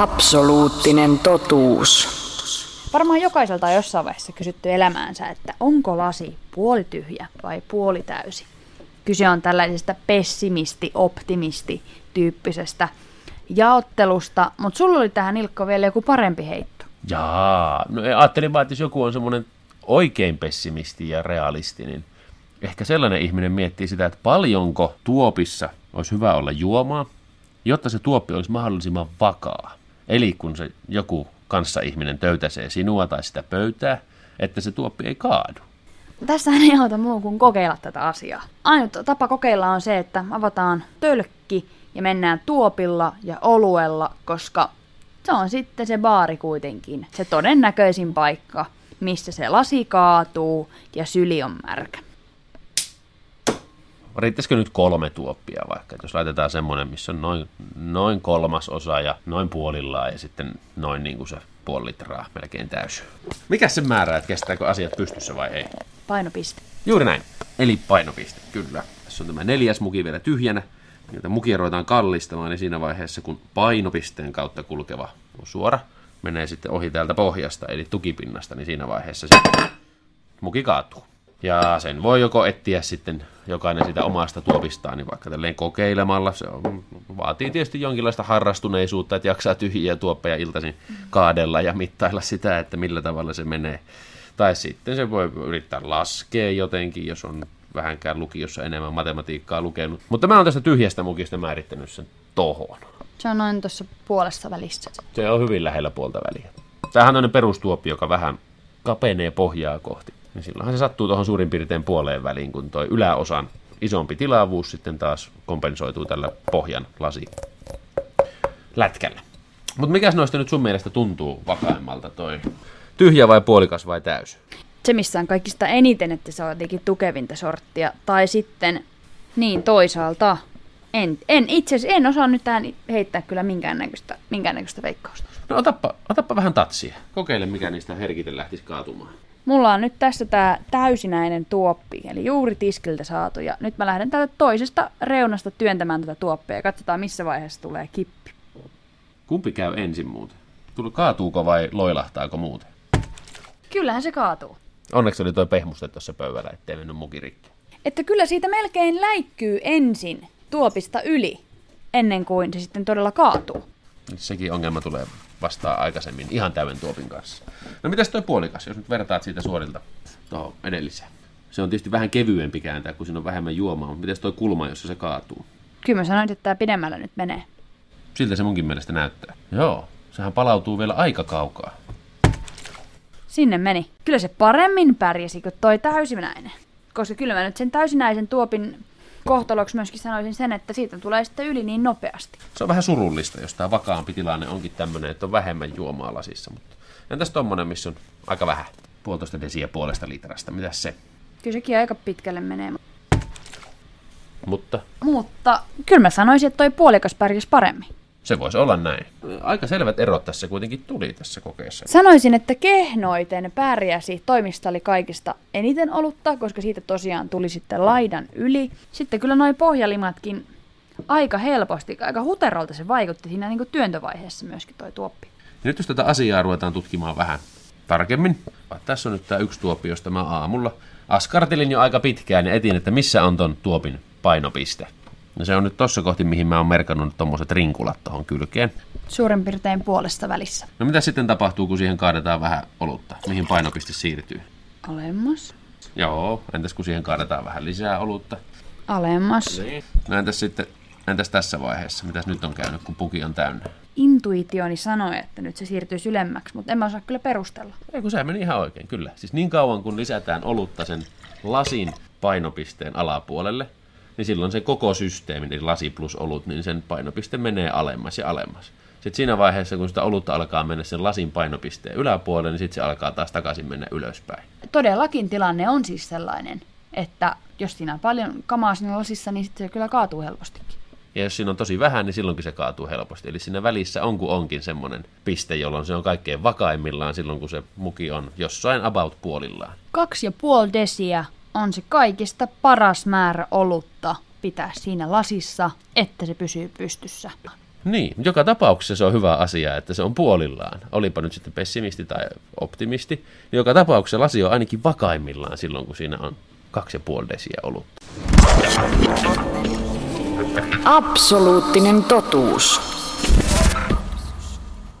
Absoluuttinen totuus. Varmaan jokaiselta on jossain vaiheessa kysytty elämäänsä, että onko lasi puolityhjä vai puolitäysi. Kyse on tällaisesta pessimisti-optimisti-tyyppisestä jaottelusta, mutta sulla oli tähän, Ilkko, vielä joku parempi heitto. Jaa, no ajattelin vaan, että jos joku on semmoinen oikein pessimisti ja realisti, niin ehkä sellainen ihminen miettii sitä, että paljonko tuopissa olisi hyvä olla juomaa, jotta se tuoppi olisi mahdollisimman vakaa. Eli kun se joku kanssaihminen töytäsee sinua tai sitä pöytää, että se tuoppi ei kaadu. Tässähän ei auta muu kuin kokeilla tätä asiaa. Ainut tapa kokeilla on se, että avataan tölkki ja mennään tuopilla ja oluella, koska se on sitten se baari kuitenkin. Se todennäköisin paikka, missä se lasi kaatuu ja syli on märkä. Riittäisikö nyt 3 tuoppia vaikka? Jos laitetaan semmoinen, missä on noin 1/3 ja noin puolillaan ja sitten noin niin kuin se 0,5 litraa melkein täysi. Mikäs se määrää, että kestääkö asiat pystyssä vai ei? Painopiste. Juuri näin. Eli painopiste, kyllä. Tässä on tämä 4. muki vielä tyhjänä, jota mukia ruvetaan kallistamaan, niin siinä vaiheessa, kun painopisteen kautta kulkeva on suora, menee sitten ohi täältä pohjasta, eli tukipinnasta, niin siinä vaiheessa se muki kaatuu. Ja sen voi joko etsiä sitten jokainen sitä omasta tuopistaan, niin vaikka tälleen kokeilemalla. Se on, vaatii tietysti jonkinlaista harrastuneisuutta, että jaksaa tyhjiä tuoppeja iltaisin kaadella ja mittailla sitä, että millä tavalla se menee. Tai sitten se voi yrittää laskea jotenkin, jos on vähänkään lukiossa enemmän matematiikkaa lukenut. Mutta mä oon tästä tyhjästä mukista määrittänyt sen tohon. Se on noin tuossa puolessa välissä. Se on hyvin lähellä puolta väliä. Tämähän on perustuoppi, joka vähän kapenee pohjaa kohti. Ja silloinhan se sattuu tuohon suurin piirtein puoleen väliin, kun tuo yläosan isompi tilavuus sitten taas kompensoituu tällä pohjan lasilätkällä. Mutta mikäs noista nyt sun mielestä tuntuu vakaimmalta, toi tyhjä vai puolikas vai täys? Se missä on kaikista eniten, että se on jotenkin tukevinta sorttia. Tai sitten, niin toisaalta, en osaa nyt tähän heittää kyllä minkäännäköistä veikkausta. No otappa vähän tatsia. Kokeile, mikä niistä herkiten lähtisi kaatumaan. Mulla on nyt tässä tää täysinäinen tuoppi, eli juuri tiskiltä saatu, ja nyt mä lähden täältä toisesta reunasta työntämään tätä tuoppia, ja katsotaan missä vaiheessa tulee kippi. Kumpi käy ensin muuten? Kaatuuko vai loilahtaako muuten? Kyllähän se kaatuu. Onneksi oli toi pehmuste tuossa pöydällä, ettei mennyt mukirikki. Että kyllä siitä melkein läikkyy ensin tuopista yli, ennen kuin se sitten todella kaatuu. Sekin ongelma tulee vastaan aikaisemmin ihan täyden tuopin kanssa. No mitäs toi puolikas, jos nyt vertaat siitä suorilta tuohon edelliseen? Se on tietysti vähän kevyempi kääntää, kun siinä on vähemmän juomaa, mutta mitäs toi kulma, jossa se kaatuu? Kyllä mä sanoin, että tää pidemmällä nyt menee. Siltä se munkin mielestä näyttää. Joo, sehän palautuu vielä aika kaukaa. Sinne meni. Kyllä se paremmin pärjäsi kuin toi täysinäinen. Koska kyllä mä nyt sen täysinäisen tuopin kohtaloksi myöskin sanoisin sen, että siitä tulee sitten yli niin nopeasti. Se on vähän surullista, jos tämä vakaampi tilanne onkin tämmöinen, että on vähemmän juomaa lasissa. Mutta entäs tommonen, missä on aika vähän? 1,5 desiä 0,5 litrasta. Mitäs se? Kyllä sekin aika pitkälle menee. Mutta kyllä mä sanoisin, että toi puolikas pärjäs paremmin. Se voisi olla näin. Aika selvät erot tässä kuitenkin tuli tässä kokeessa. Sanoisin, että kehnoiten pärjäsi. Toimista oli kaikista eniten olutta, koska siitä tosiaan tuli sitten laidan yli. Sitten kyllä noi pohjalimatkin aika helposti, aika huterolta se vaikutti siinä niin kuin työntövaiheessa myöskin toi tuoppi. Ja nyt jos tätä asiaa ruvetaan tutkimaan vähän tarkemmin. Tässä on nyt tämä yksi tuoppi, josta mä aamulla askartelin jo aika pitkään ja etin, että missä on ton tuopin painopiste. No se on nyt tossa kohti, mihin mä oon merkannut tommoset rinkulat tohon kylkeen. Suurin piirtein puolesta välissä. No mitä sitten tapahtuu, kun siihen kaadetaan vähän olutta? Mihin painopiste siirtyy? Alemmas. Joo, entäs kun siihen kaadetaan vähän lisää olutta? Alemmas. Niin. No entäs tässä vaiheessa? Mitäs nyt on käynyt, kun puki on täynnä? Intuitioni sanoi, että nyt se siirtyisi ylemmäksi, mutta en mä osaa kyllä perustella. Ei kun se meni ihan oikein, kyllä. Siis niin kauan, kun lisätään olutta sen lasin painopisteen alapuolelle, niin silloin se koko systeemi, eli lasi plus olut, niin sen painopiste menee alemmas ja alemmas. Sitten siinä vaiheessa, kun sitä olutta alkaa mennä sen lasin painopisteen yläpuolelle, niin sitten se alkaa taas takaisin mennä ylöspäin. Todellakin tilanne on siis sellainen, että jos siinä on paljon kamaa siinä lasissa, niin sitten se kyllä kaatuu helpostikin. Ja jos siinä on tosi vähän, niin silloinkin se kaatuu helposti. Eli siinä välissä on kun onkin semmoinen piste, jolloin se on kaikkein vakaimmillaan silloin, kun se muki on jossain about puolillaan. 2,5 desiä. On se kaikista paras määrä olutta pitää siinä lasissa, että se pysyy pystyssä. Niin, joka tapauksessa se on hyvä asia, että se on puolillaan. Olipa nyt sitten pessimisti tai optimisti, niin joka tapauksessa lasi on ainakin vakaimmillaan silloin, kun siinä on 2,5 desiä olutta. Absoluuttinen totuus.